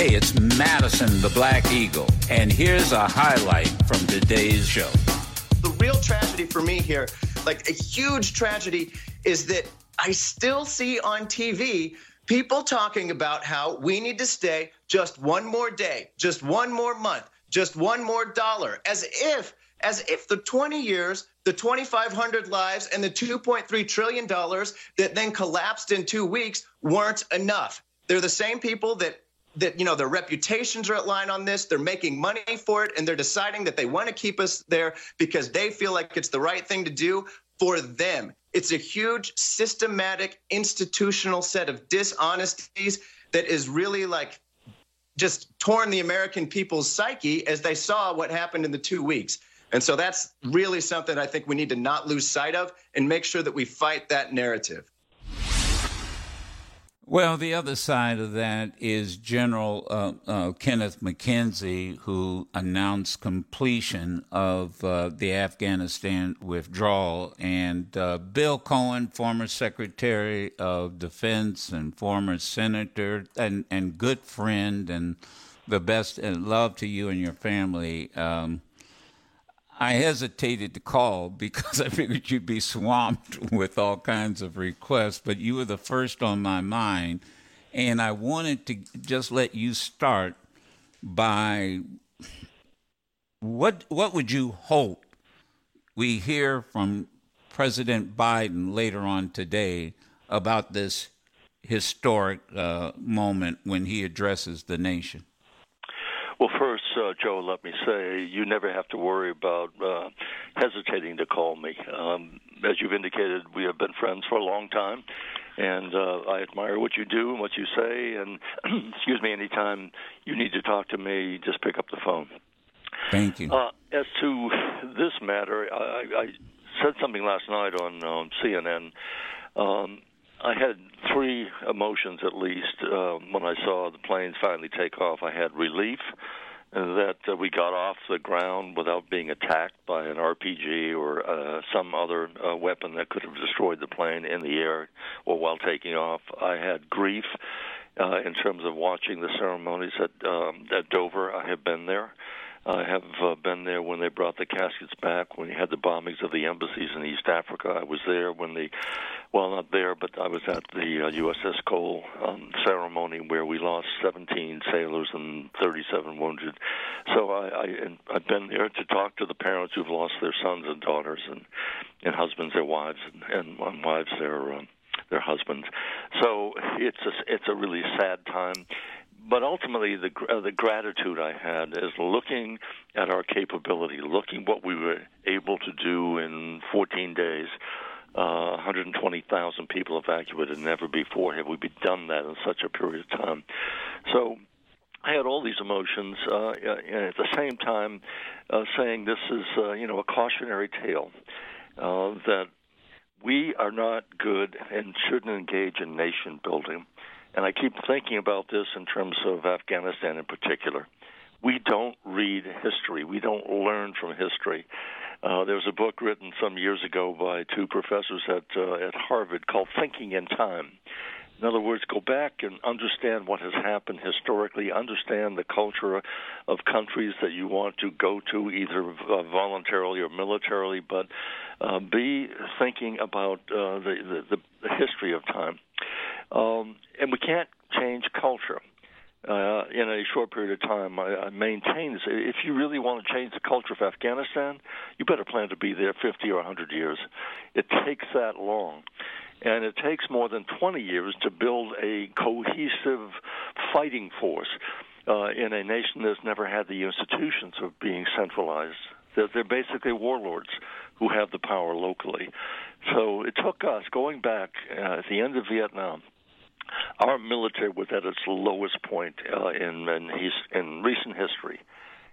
Hey, it's Madison the Black Eagle, and here's a highlight from today's show. The real tragedy for me here, like a huge tragedy, is that I still see on TV people talking about how we need to stay just one more day, just one more month, just one more dollar, as if the 20 years, the 2,500 lives, and the $2.3 trillion that then collapsed in 2 weeks weren't enough. They're the same people that you know, their reputations are at line on this, they're making money for it, and they're deciding that they want to keep us there because they feel like it's the right thing to do for them. It's a huge systematic institutional set of dishonesties that is really like just torn the American people's psyche as they saw what happened in the 2 weeks. And so that's really something I think we need to not lose sight of and make sure that we fight that narrative. Well, the other side of that is General Kenneth McKenzie, who announced completion of the Afghanistan withdrawal. And Bill Cohen, former Secretary of Defense and former senator and good friend and the best and love to you and your family, I hesitated to call because I figured you'd be swamped with all kinds of requests, but you were the first on my mind, and I wanted to just let you start by what would you hope we hear from President Biden later on today about this historic moment when he addresses the nation? Well, first, Joe, let me say you never have to worry about hesitating to call me. As you've indicated, we have been friends for a long time, and I admire what you do and what you say. And excuse me, anytime you need to talk to me, just pick up the phone. Thank you. As to this matter, I said something last night on CNN. I had three emotions, at least, when I saw the planes finally take off. I had relief that we got off the ground without being attacked by an RPG or some other weapon that could have destroyed the plane in the air or while taking off. I had grief in terms of watching the ceremonies at Dover. I have been there. I have been there when they brought the caskets back, when we had the bombings of the embassies in East Africa. I was there when I was at the USS Cole ceremony where we lost 17 sailors and 37 wounded. So I've been there to talk to the parents who've lost their sons and daughters and husbands, their wives, and wives, their husbands. So it's a really sad time. But ultimately, the gratitude I had is looking at our capability, looking what we were able to do in 14 days. 120,000 people evacuated. Never before have we done that in such a period of time. So I had all these emotions, and at the same time saying this is a cautionary tale that we are not good and shouldn't engage in nation building. And I keep thinking about this in terms of Afghanistan in particular. We don't read history. We don't learn from history. There was a book written some years ago by two professors at Harvard called Thinking in Time. In other words, go back and understand what has happened historically, understand the culture of countries that you want to go to, either voluntarily or militarily, but be thinking about the history of time. And we can't change culture in a short period of time. I maintain this. If you really want to change the culture of Afghanistan, you better plan to be there 50 or 100 years. It takes that long. And it takes more than 20 years to build a cohesive fighting force in a nation that's never had the institutions of being centralized. They're basically warlords who have the power locally. So it took us, going back at the end of Vietnam, our military was at its lowest point in recent history.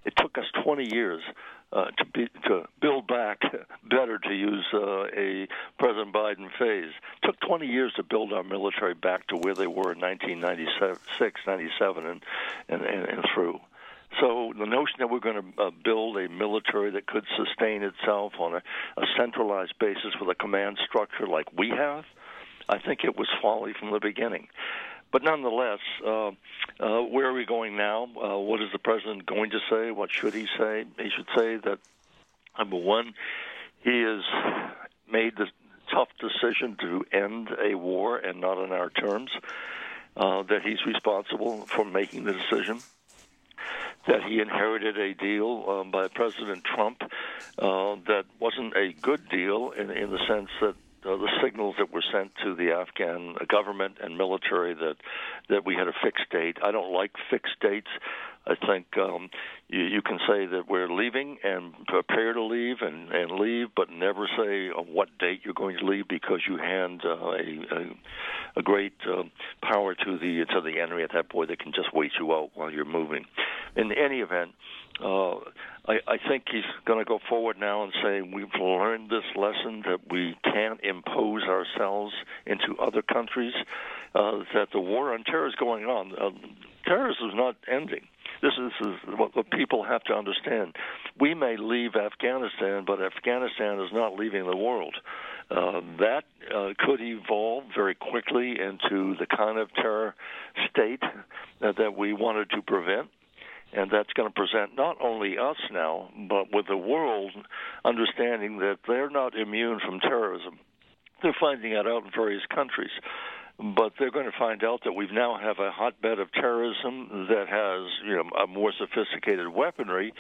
It took us 20 years to build back better, to use a President Biden phrase. It took 20 years to build our military back to where they were in 1996, 97, and through. So the notion that we're going to build a military that could sustain itself on a centralized basis with a command structure like we have, I think it was folly from the beginning. But nonetheless, where are we going now? What is the president going to say? What should he say? He should say that, number one, he has made the tough decision to end a war and not on our terms, that he's responsible for making the decision, that he inherited a deal by President Trump that wasn't a good deal in the sense that the signals that were sent to the Afghan government and military that we had a fixed date. I don't like fixed dates. I think you can say that we're leaving and prepare to leave and leave, but never say on what date you're going to leave, because you hand a great power to the enemy at that point. They can just wait you out while you're moving. In any event, I think he's going to go forward now and say we've learned this lesson that we can't impose ourselves into other countries, that the war on terror is going on. Terrorism is not ending. This is what people have to understand. We may leave Afghanistan, but Afghanistan is not leaving the world. That could evolve very quickly into the kind of terror state that we wanted to prevent. And that's going to present not only us now, but with the world understanding that they're not immune from terrorism. They're finding that out in various countries. But they're going to find out that we now have a hotbed of terrorism that has, a more sophisticated weaponry,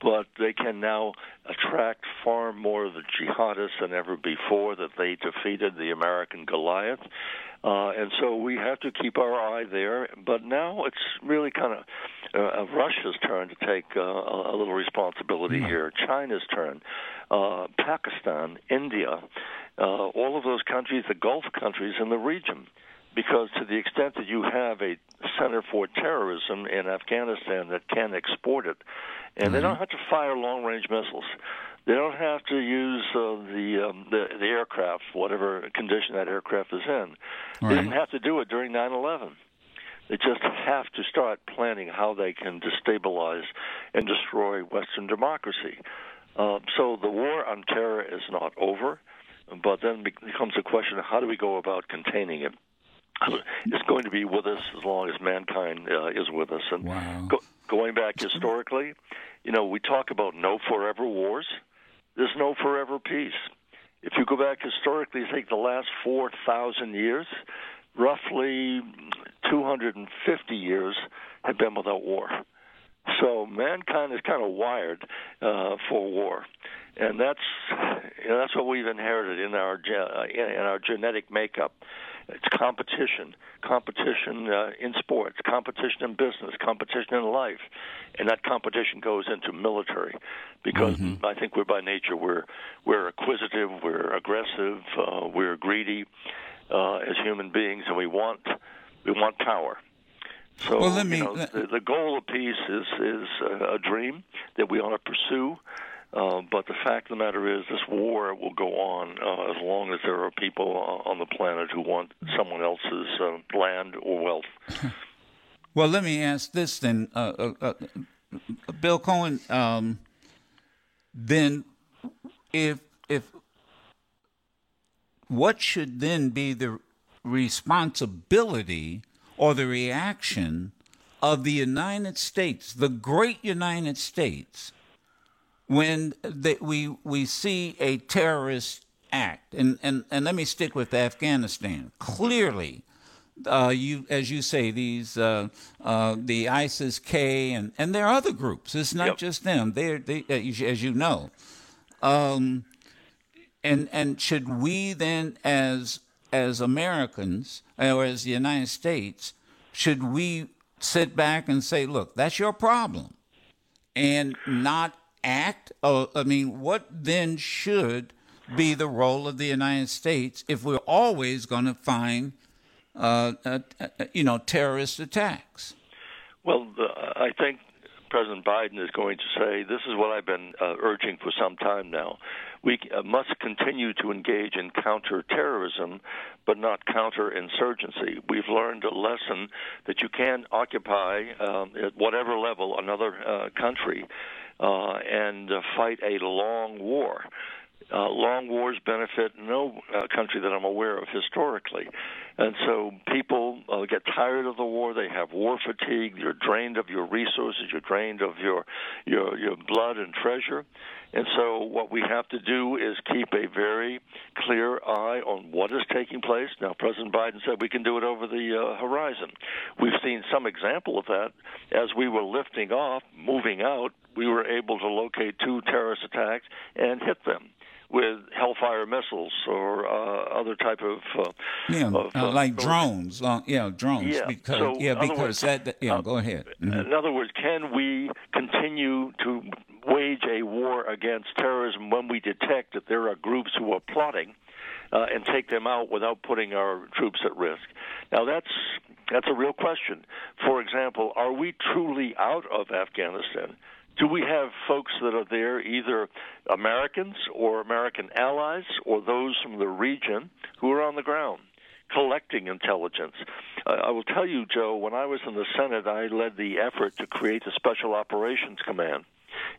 but they can now attract far more of the jihadists than ever before, that they defeated the American Goliath. And so we have to keep our eye there. But now it's really kind of Russia's turn to take a little responsibility here, China's turn, Pakistan, India, all of those countries, the Gulf countries in the region. Because to the extent that you have a center for terrorism in Afghanistan that can export it, and they don't have to fire long-range missiles. They don't have to use the aircraft, whatever condition that aircraft is in. Right. They didn't have to do it during 9/11. They just have to start planning how they can destabilize and destroy Western democracy. So the war on terror is not over, but then becomes the question of how do we go about containing it? It's going to be with us as long as mankind is with us. And wow. Going back historically, we talk about no forever wars. There's no forever peace. If you go back historically, take the last 4,000 years, roughly 250 years have been without war. So mankind is kind of wired for war, and that's what we've inherited in our genetic makeup. It's competition in sports, competition in business, competition in life, and that competition goes into military, because I think we're by nature we're acquisitive, we're aggressive, we're greedy as human beings, and we want power. So the goal of peace is a dream that we ought to pursue. But the fact of the matter is this war will go on as long as there are people on the planet who want someone else's land or wealth. Well, let me ask this then. Bill Cohen, then if what should then be the responsibility or the reaction of the United States, the great United States, when we see a terrorist act, and let me stick with Afghanistan. Clearly, as you say, these the ISIS-K and there are other groups. It's not just them. They as you know, and should we then as Americans or as the United States, should we sit back and say, look, that's your problem, and not act? What then should be the role of the United States if we're always going to find, terrorist attacks? Well, I think President Biden is going to say, this is what I've been urging for some time now. We must continue to engage in counterterrorism, but not counterinsurgency. We've learned a lesson that you can occupy, at whatever level, another country, and fight a long war. Long wars benefit no country that I'm aware of historically. And so people get tired of the war. They have war fatigue. You're drained of your resources. You're drained of your blood and treasure. And so what we have to do is keep a very clear eye on what is taking place. Now, President Biden said we can do it over the horizon. We've seen some example of that. As we were lifting off, moving out, we were able to locate two terrorist attacks and hit them with Hellfire missiles or other type of like drones. Drones. Yeah. Go ahead. Mm-hmm. In other words, can we continue to wage a war against terrorism when we detect that there are groups who are plotting and take them out without putting our troops at risk? Now, that's a real question. For example, are we truly out of Afghanistan? Do we have folks that are there, either Americans or American allies or those from the region who are on the ground collecting intelligence? I will tell you, Joe, when I was in the Senate, I led the effort to create the Special Operations Command.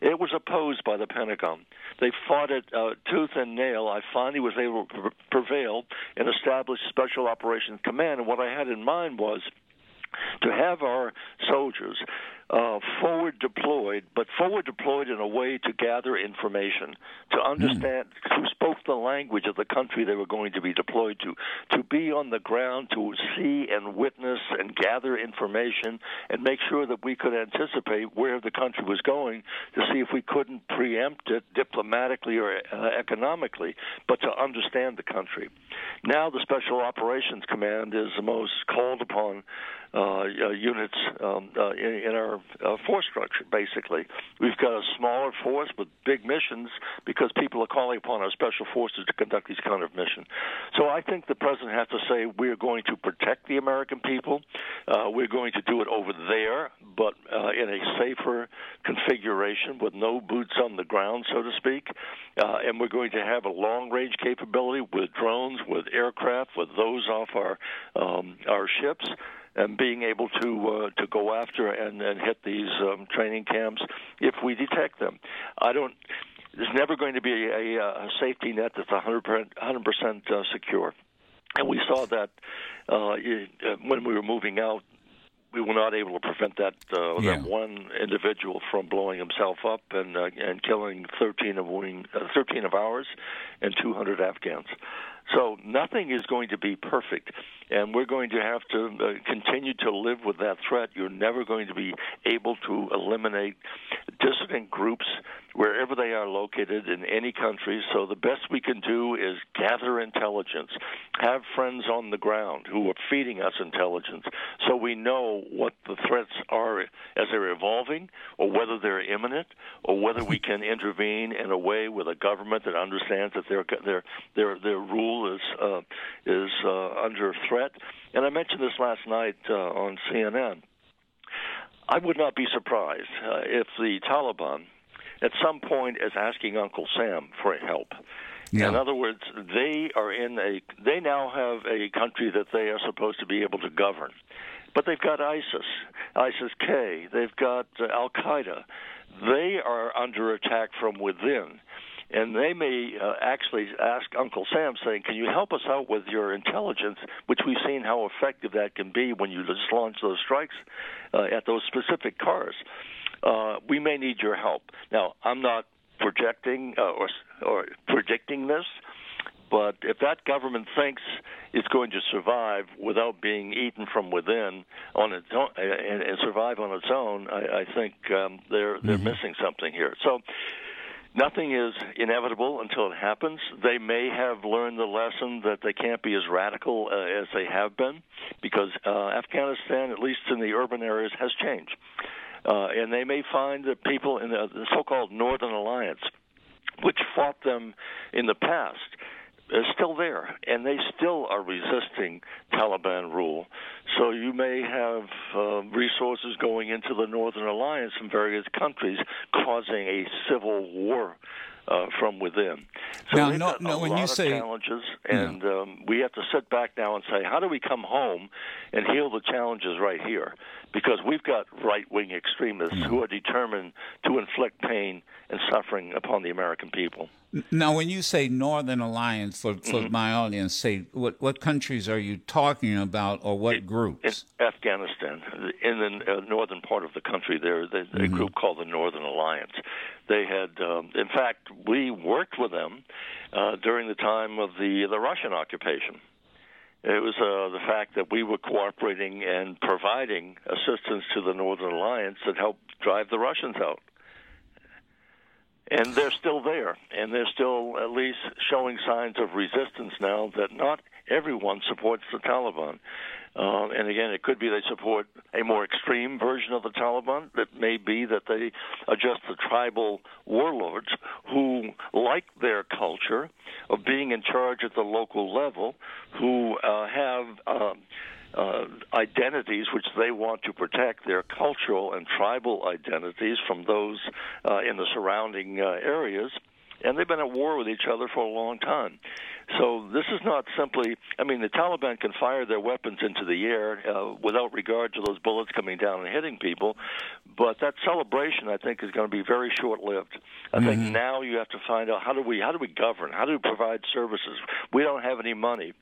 It was opposed by the Pentagon. They fought it tooth and nail. I finally was able to prevail and establish Special Operations Command. And what I had in mind was to have our soldiers forward deployed in a way to gather information, to understand who spoke the language of the country they were going to be deployed to be on the ground, to see and witness and gather information and make sure that we could anticipate where the country was going to see if we couldn't preempt it diplomatically or economically, but to understand the country. Now the Special Operations Command is the most called upon units in our force structure, basically. We've got a smaller force with big missions because people are calling upon our special forces to conduct these kind of missions. So I think the president has to say we're going to protect the American people. We're going to do it over there, but in a safer configuration with no boots on the ground, so to speak. And we're going to have a long-range capability with drones, with aircraft, with those off our ships, and being able to go after and hit these training camps if we detect them. There's never going to be a safety net that's 100% secure. And we saw that when we were moving out, we were not able to prevent that one individual from blowing himself up and killing 13 of ours and 200 Afghans. So nothing is going to be perfect, and we're going to have to continue to live with that threat. You're never going to be able to eliminate dissident groups wherever they are located in any country. So the best we can do is gather intelligence, have friends on the ground who are feeding us intelligence so we know what the threats are as they're evolving or whether they're imminent or whether we can intervene in a way with a government that understands that their rules is under threat. And I mentioned this last night on CNN. I would not be surprised if the Taliban at some point is asking Uncle Sam for help. Yeah. In other words, they now have a country that they are supposed to be able to govern. But they've got ISIS, ISIS-K, they've got Al-Qaeda. They are under attack from within. And they may actually ask Uncle Sam, saying, can you help us out with your intelligence, which we've seen how effective that can be when you just launch those strikes at those specific cars. We may need your help. Now, I'm not projecting or predicting this, but if that government thinks it's going to survive without being eaten from within on its own, and survive on its own, I think they're missing something here. So nothing is inevitable until it happens. They may have learned the lesson that they can't be as radical as they have been because Afghanistan, at least in the urban areas, has changed. And they may find that people in the so-called Northern Alliance, which fought them in the past, is still there, and they still are resisting Taliban rule. So you may have resources going into the Northern Alliance from various countries causing a civil war from within. So we've got a lot of challenges, and we have to sit back now and say, how do we come home and heal the challenges right here? Because we've got right-wing extremists who are determined to inflict pain and suffering upon the American people. Now, when you say Northern Alliance, for my audience, say what countries are you talking about, or what groups? Afghanistan, in the northern part of the country, there's a group called the Northern Alliance. They had, in fact, we worked with them during the time of the Russian occupation. It was the fact that we were cooperating and providing assistance to the Northern Alliance that helped drive the Russians out. And they're still there, and they're still at least showing signs of resistance now that not everyone supports the Taliban. And again, it could be they support a more extreme version of the Taliban. It may be that they are just the tribal warlords who like their culture of being in charge at the local level, who have identities which they want to protect, their cultural and tribal identities from those in the surrounding areas. And they've been at war with each other for a long time. So this is not simply, I mean, the Taliban can fire their weapons into the air without regard to those bullets coming down and hitting people, but that celebration, I think, is going to be very short-lived. I think now you have to find out, how do we govern? How do we provide services? We don't have any money.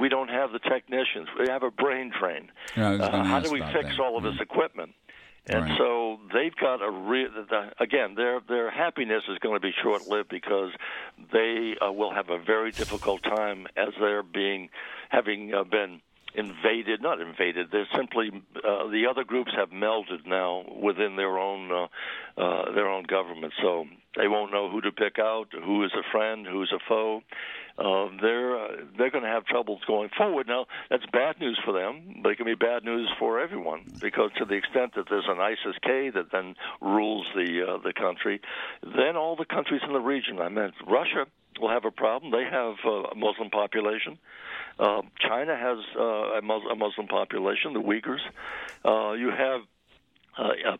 We don't have the technicians. We have a brain drain. How do we fix all of this equipment? And so they've got a again, their happiness is going to be short-lived because they will have a very difficult time as they're having been invaded, not invaded. They're simply the other groups have melded now within their own government. So they won't know who to pick out, who is a friend, who's a foe. They're going to have troubles going forward. Now, that's bad news for them, but it can be bad news for everyone, because to the extent that there's an ISIS-K that then rules the country, then all the countries in the region, I meant Russia, will have a problem. They have a Muslim population. China has a Muslim population, the Uyghurs. You have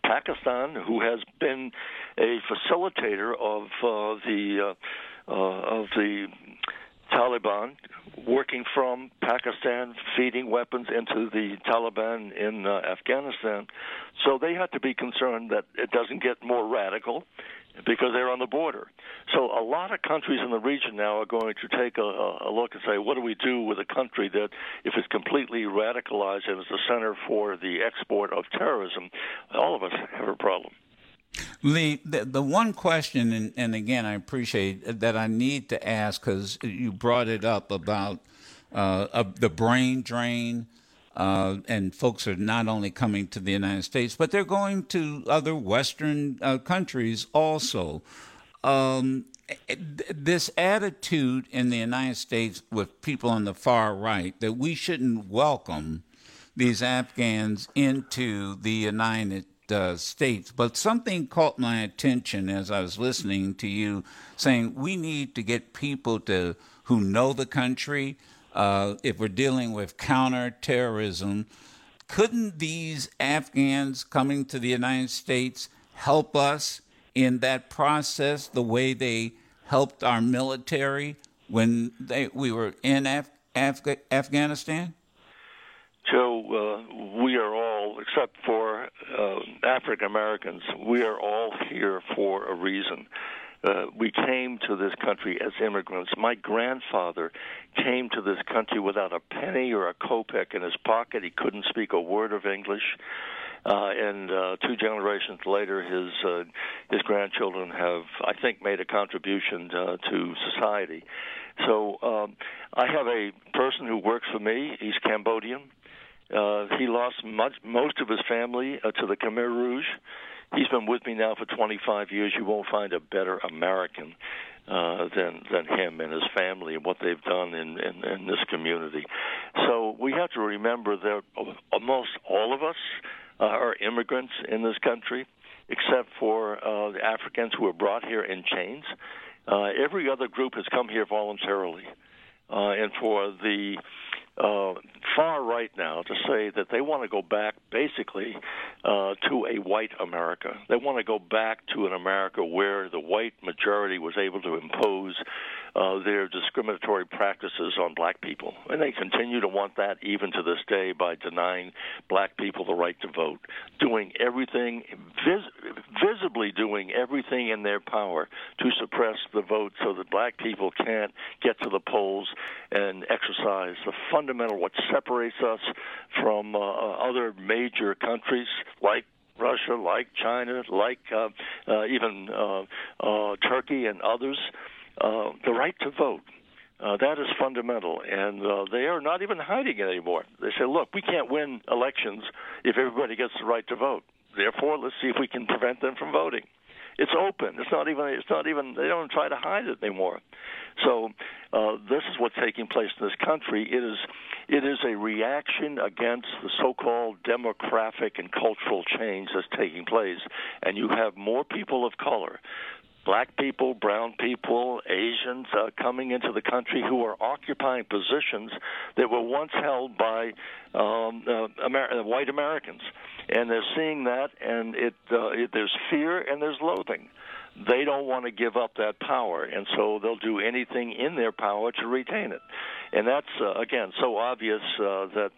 Pakistan, who has been a facilitator of the Taliban, working from Pakistan, feeding weapons into the Taliban in Afghanistan. So they have to be concerned that it doesn't get more radical, because they're on the border. So a lot of countries in the region now are going to take a look and say, what do we do with a country that, if it's completely radicalized and is a center for the export of terrorism, all of us have a problem. The one question, and again, I appreciate that I need to ask, because you brought it up about the brain drain, and folks are not only coming to the United States, but they're going to other Western countries also. This attitude in the United States with people on the far right that we shouldn't welcome these Afghans into the United States. But something caught my attention as I was listening to you saying we need to get people who know the country. If we're dealing with counterterrorism, couldn't these Afghans coming to the United States help us in that process the way they helped our military when we were in Afghanistan? Joe, we are all, except for African Americans, we are all here for a reason. We came to this country as immigrants. My grandfather came to this country without a penny or a kopeck in his pocket. He couldn't speak a word of English. And two generations later, his grandchildren have, I think, made a contribution to society. So I have a person who works for me. He's Cambodian. He lost most of his family to the Khmer Rouge. He's been with me now for 25 years. You won't find a better American than him and his family and what they've done in this community. So we have to remember that almost all of us are immigrants in this country, except for the Africans who were brought here in chains. Every other group has come here voluntarily. And for the far right now to say that they want to go back basically to a white America. They want to go back to an America where the white majority was able to impose their discriminatory practices on black people. And they continue to want that even to this day by denying black people the right to vote, doing everything visibly doing everything in their power to suppress the vote so that black people can't get to the polls and exercise the fundamental, what separates us from other major countries like Russia, like China, like even Turkey and others, the right to vote. That is fundamental, and they are not even hiding it anymore. They say, look, we can't win elections if everybody gets the right to vote. Therefore, let's see if we can prevent them from voting. It's open. It's not even. They don't try to hide it anymore. So this is what's taking place in this country. It is a reaction against the so-called demographic and cultural change that's taking place, and you have more people of color. Black people, brown people, Asians coming into the country who are occupying positions that were once held by white Americans, and they're seeing that, and there's fear and there's loathing. They don't want to give up that power, and so they'll do anything in their power to retain it. And that's again so obvious that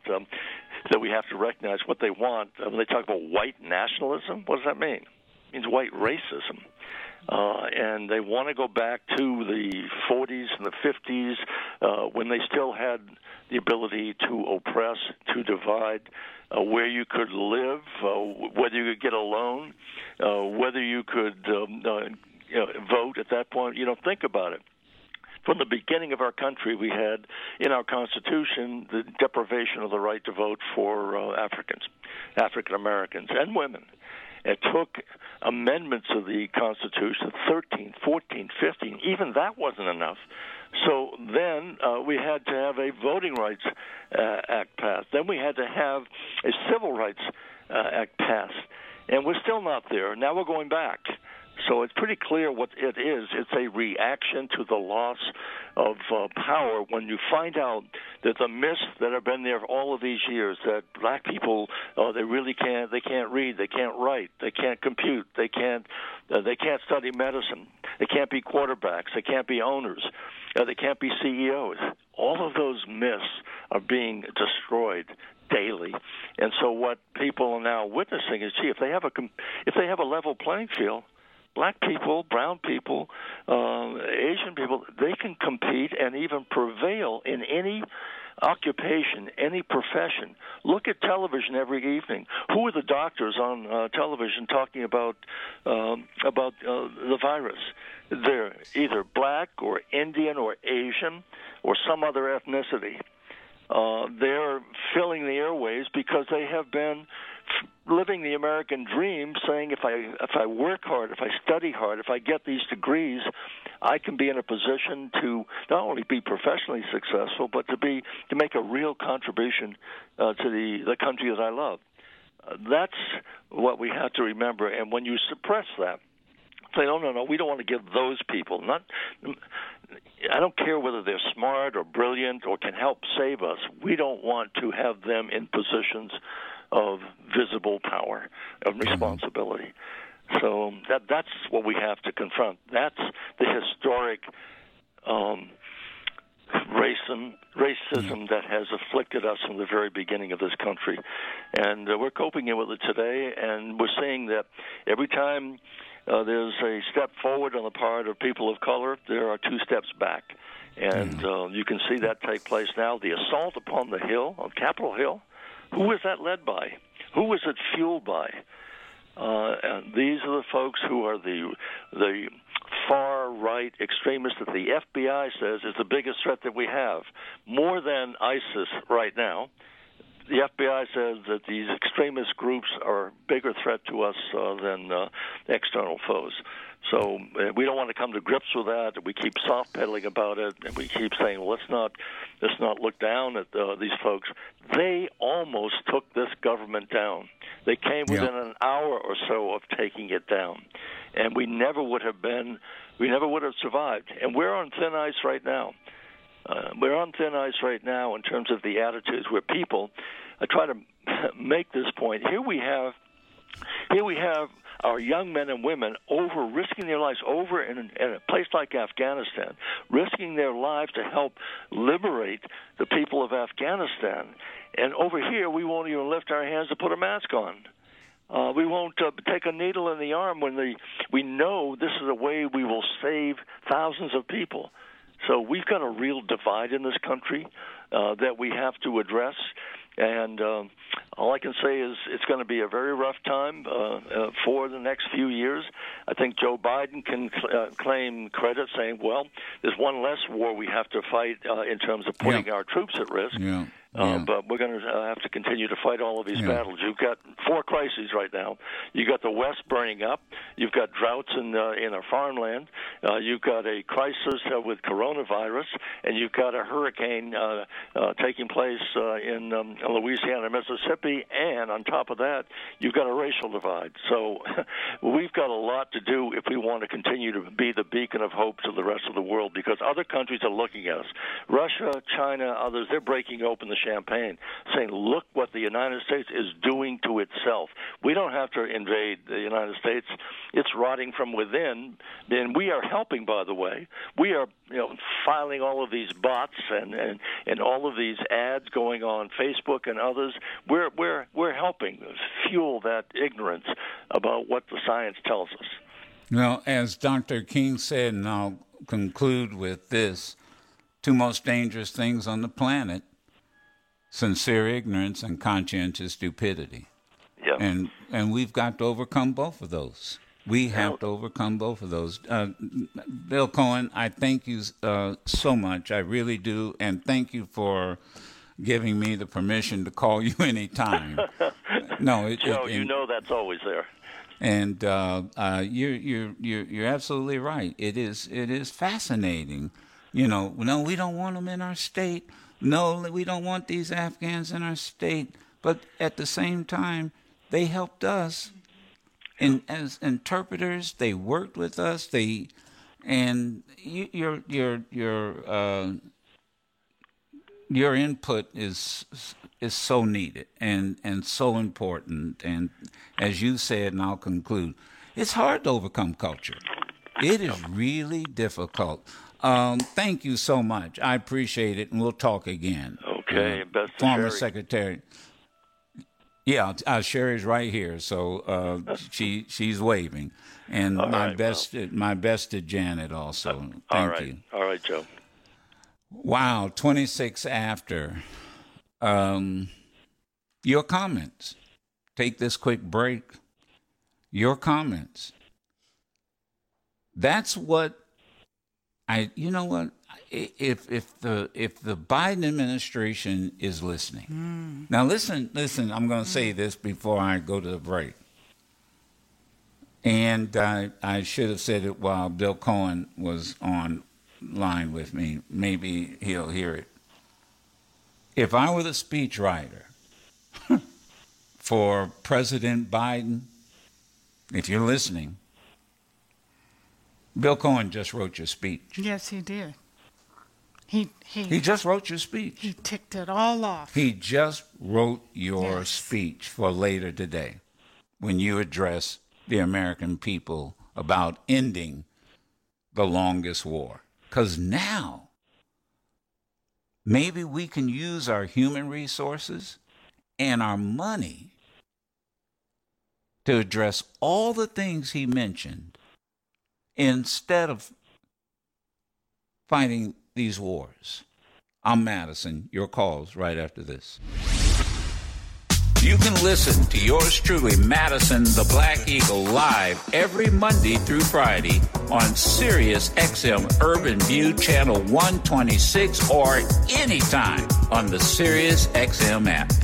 we have to recognize what they want. When they talk about white nationalism, what does that mean? It means white racism. And they want to go back to the 40s and the 50s when they still had the ability to oppress, to divide, where you could live, whether you could get a loan, whether you could vote at that point. You know, think about it. From the beginning of our country, we had in our Constitution the deprivation of the right to vote for African Americans, and women. It took amendments of the Constitution, 13, 14, 15. Even that wasn't enough. So then we had to have a Voting Rights Act passed. Then we had to have a Civil Rights Act passed. And we're still not there. Now we're going back. So it's pretty clear what it is. It's a reaction to the loss of power when you find out that the myths that have been there all of these years, that black people, they really can't, they can't read, they can't write, they can't compute, they can't study medicine, they can't be quarterbacks, they can't be owners, they can't be CEOs. All of those myths are being destroyed daily, and so what people are now witnessing is, gee, if they have a level playing field, black people, brown people, Asian people, they can compete and even prevail in any occupation, any profession. Look at television every evening. Who are the doctors on television talking about the virus? They're either black or Indian or Asian or some other ethnicity. They're filling the airwaves because they have been living the American dream, saying if I work hard, if I study hard, if I get these degrees, I can be in a position to not only be professionally successful, but to make a real contribution to the country that I love. That's what we have to remember. And when you suppress that, say, oh, no, we don't want to give those people. I don't care whether they're smart or brilliant or can help save us. We don't want to have them in positions of visible power, of responsibility. So that's what we have to confront. That's the historic racism that has afflicted us from the very beginning of this country. And we're coping with it today, and we're seeing that every time there's a step forward on the part of people of color, there are two steps back. And you can see that take place now. The assault upon the Hill, on Capitol Hill, who was that led by? Who was it fueled by? And these are the folks who are the far-right extremists that the FBI says is the biggest threat that we have, more than ISIS right now. The FBI says that these extremist groups are a bigger threat to us than external foes. So we don't want to come to grips with that. We keep soft-pedaling about it, and we keep saying, well, let's not look down at these folks. They almost took this government down. They came within an hour or so of taking it down, and we never would have survived. And we're on thin ice right now. We're on thin ice right now in terms of the attitudes where people try to make this point. Here we have our young men and women risking their lives in a place like Afghanistan, risking their lives to help liberate the people of Afghanistan. And over here, we won't even lift our hands to put a mask on. We won't take a needle in the arm when we know this is a way we will save thousands of people. So we've got a real divide in this country that we have to address. And all I can say is it's going to be a very rough time for the next few years. I think Joe Biden can claim credit saying, well, there's one less war we have to fight in terms of putting our troops at risk. Yeah. But we're going to have to continue to fight all of these battles. You've got four crises right now. You've got the West burning up. You've got droughts in our farmland. You've got a crisis with coronavirus, and you've got a hurricane taking place in Louisiana, Mississippi, and on top of that, you've got a racial divide. So we've got a lot to do if we want to continue to be the beacon of hope to the rest of the world, because other countries are looking at us. Russia, China, others, they're breaking open the champagne, saying, look what the United States is doing to itself. We don't have to invade the United States. It's rotting from within. And we are helping, by the way. We are filing all of these bots and all of these ads going on Facebook and others. We're helping fuel that ignorance about what the science tells us. Now, as Dr. King said, and I'll conclude with this, two most dangerous things on the planet: sincere ignorance and conscientious stupidity. Yep. And we've got to overcome both of those. We have to overcome both of those. Bill Cohen, I thank you so much. I really do. And thank you for giving me the permission to call you anytime. Joe, you know that's always there. And you're absolutely right. It is fascinating. No, we don't want them in our state. No, we don't want these Afghans in our state. But at the same time, they helped us as interpreters. They worked with us. Your input is so needed and so important. And as you said, and I'll conclude, it's hard to overcome culture. It is really difficult. Thank you so much. I appreciate it, and we'll talk again. Okay, best to former Sherry. Secretary. Yeah, Sherry's right here, so she's waving, and all my right, best, well. My best to Janet also. Thank all right. you. All right, Joe. Wow, 26 after. Your comments. Take this quick break. Your comments. That's what. If the Biden administration is listening. Now listen, I'm going to say this before I go to the break. And I should have said it while Bill Cohen was online with me. Maybe he'll hear it. If I were the speechwriter for President Biden, if you're listening, Bill Cohen just wrote your speech. Yes, he did. He just wrote your speech. He ticked it all off. He just wrote your speech for later today when you address the American people about ending the longest war. Because now maybe we can use our human resources and our money to address all the things he mentioned, instead of fighting these wars. I'm Madison. Your calls right after this. You can listen to yours truly, Madison the Black Eagle, live every Monday through Friday on Sirius XM Urban View Channel 126 or anytime on the Sirius XM app.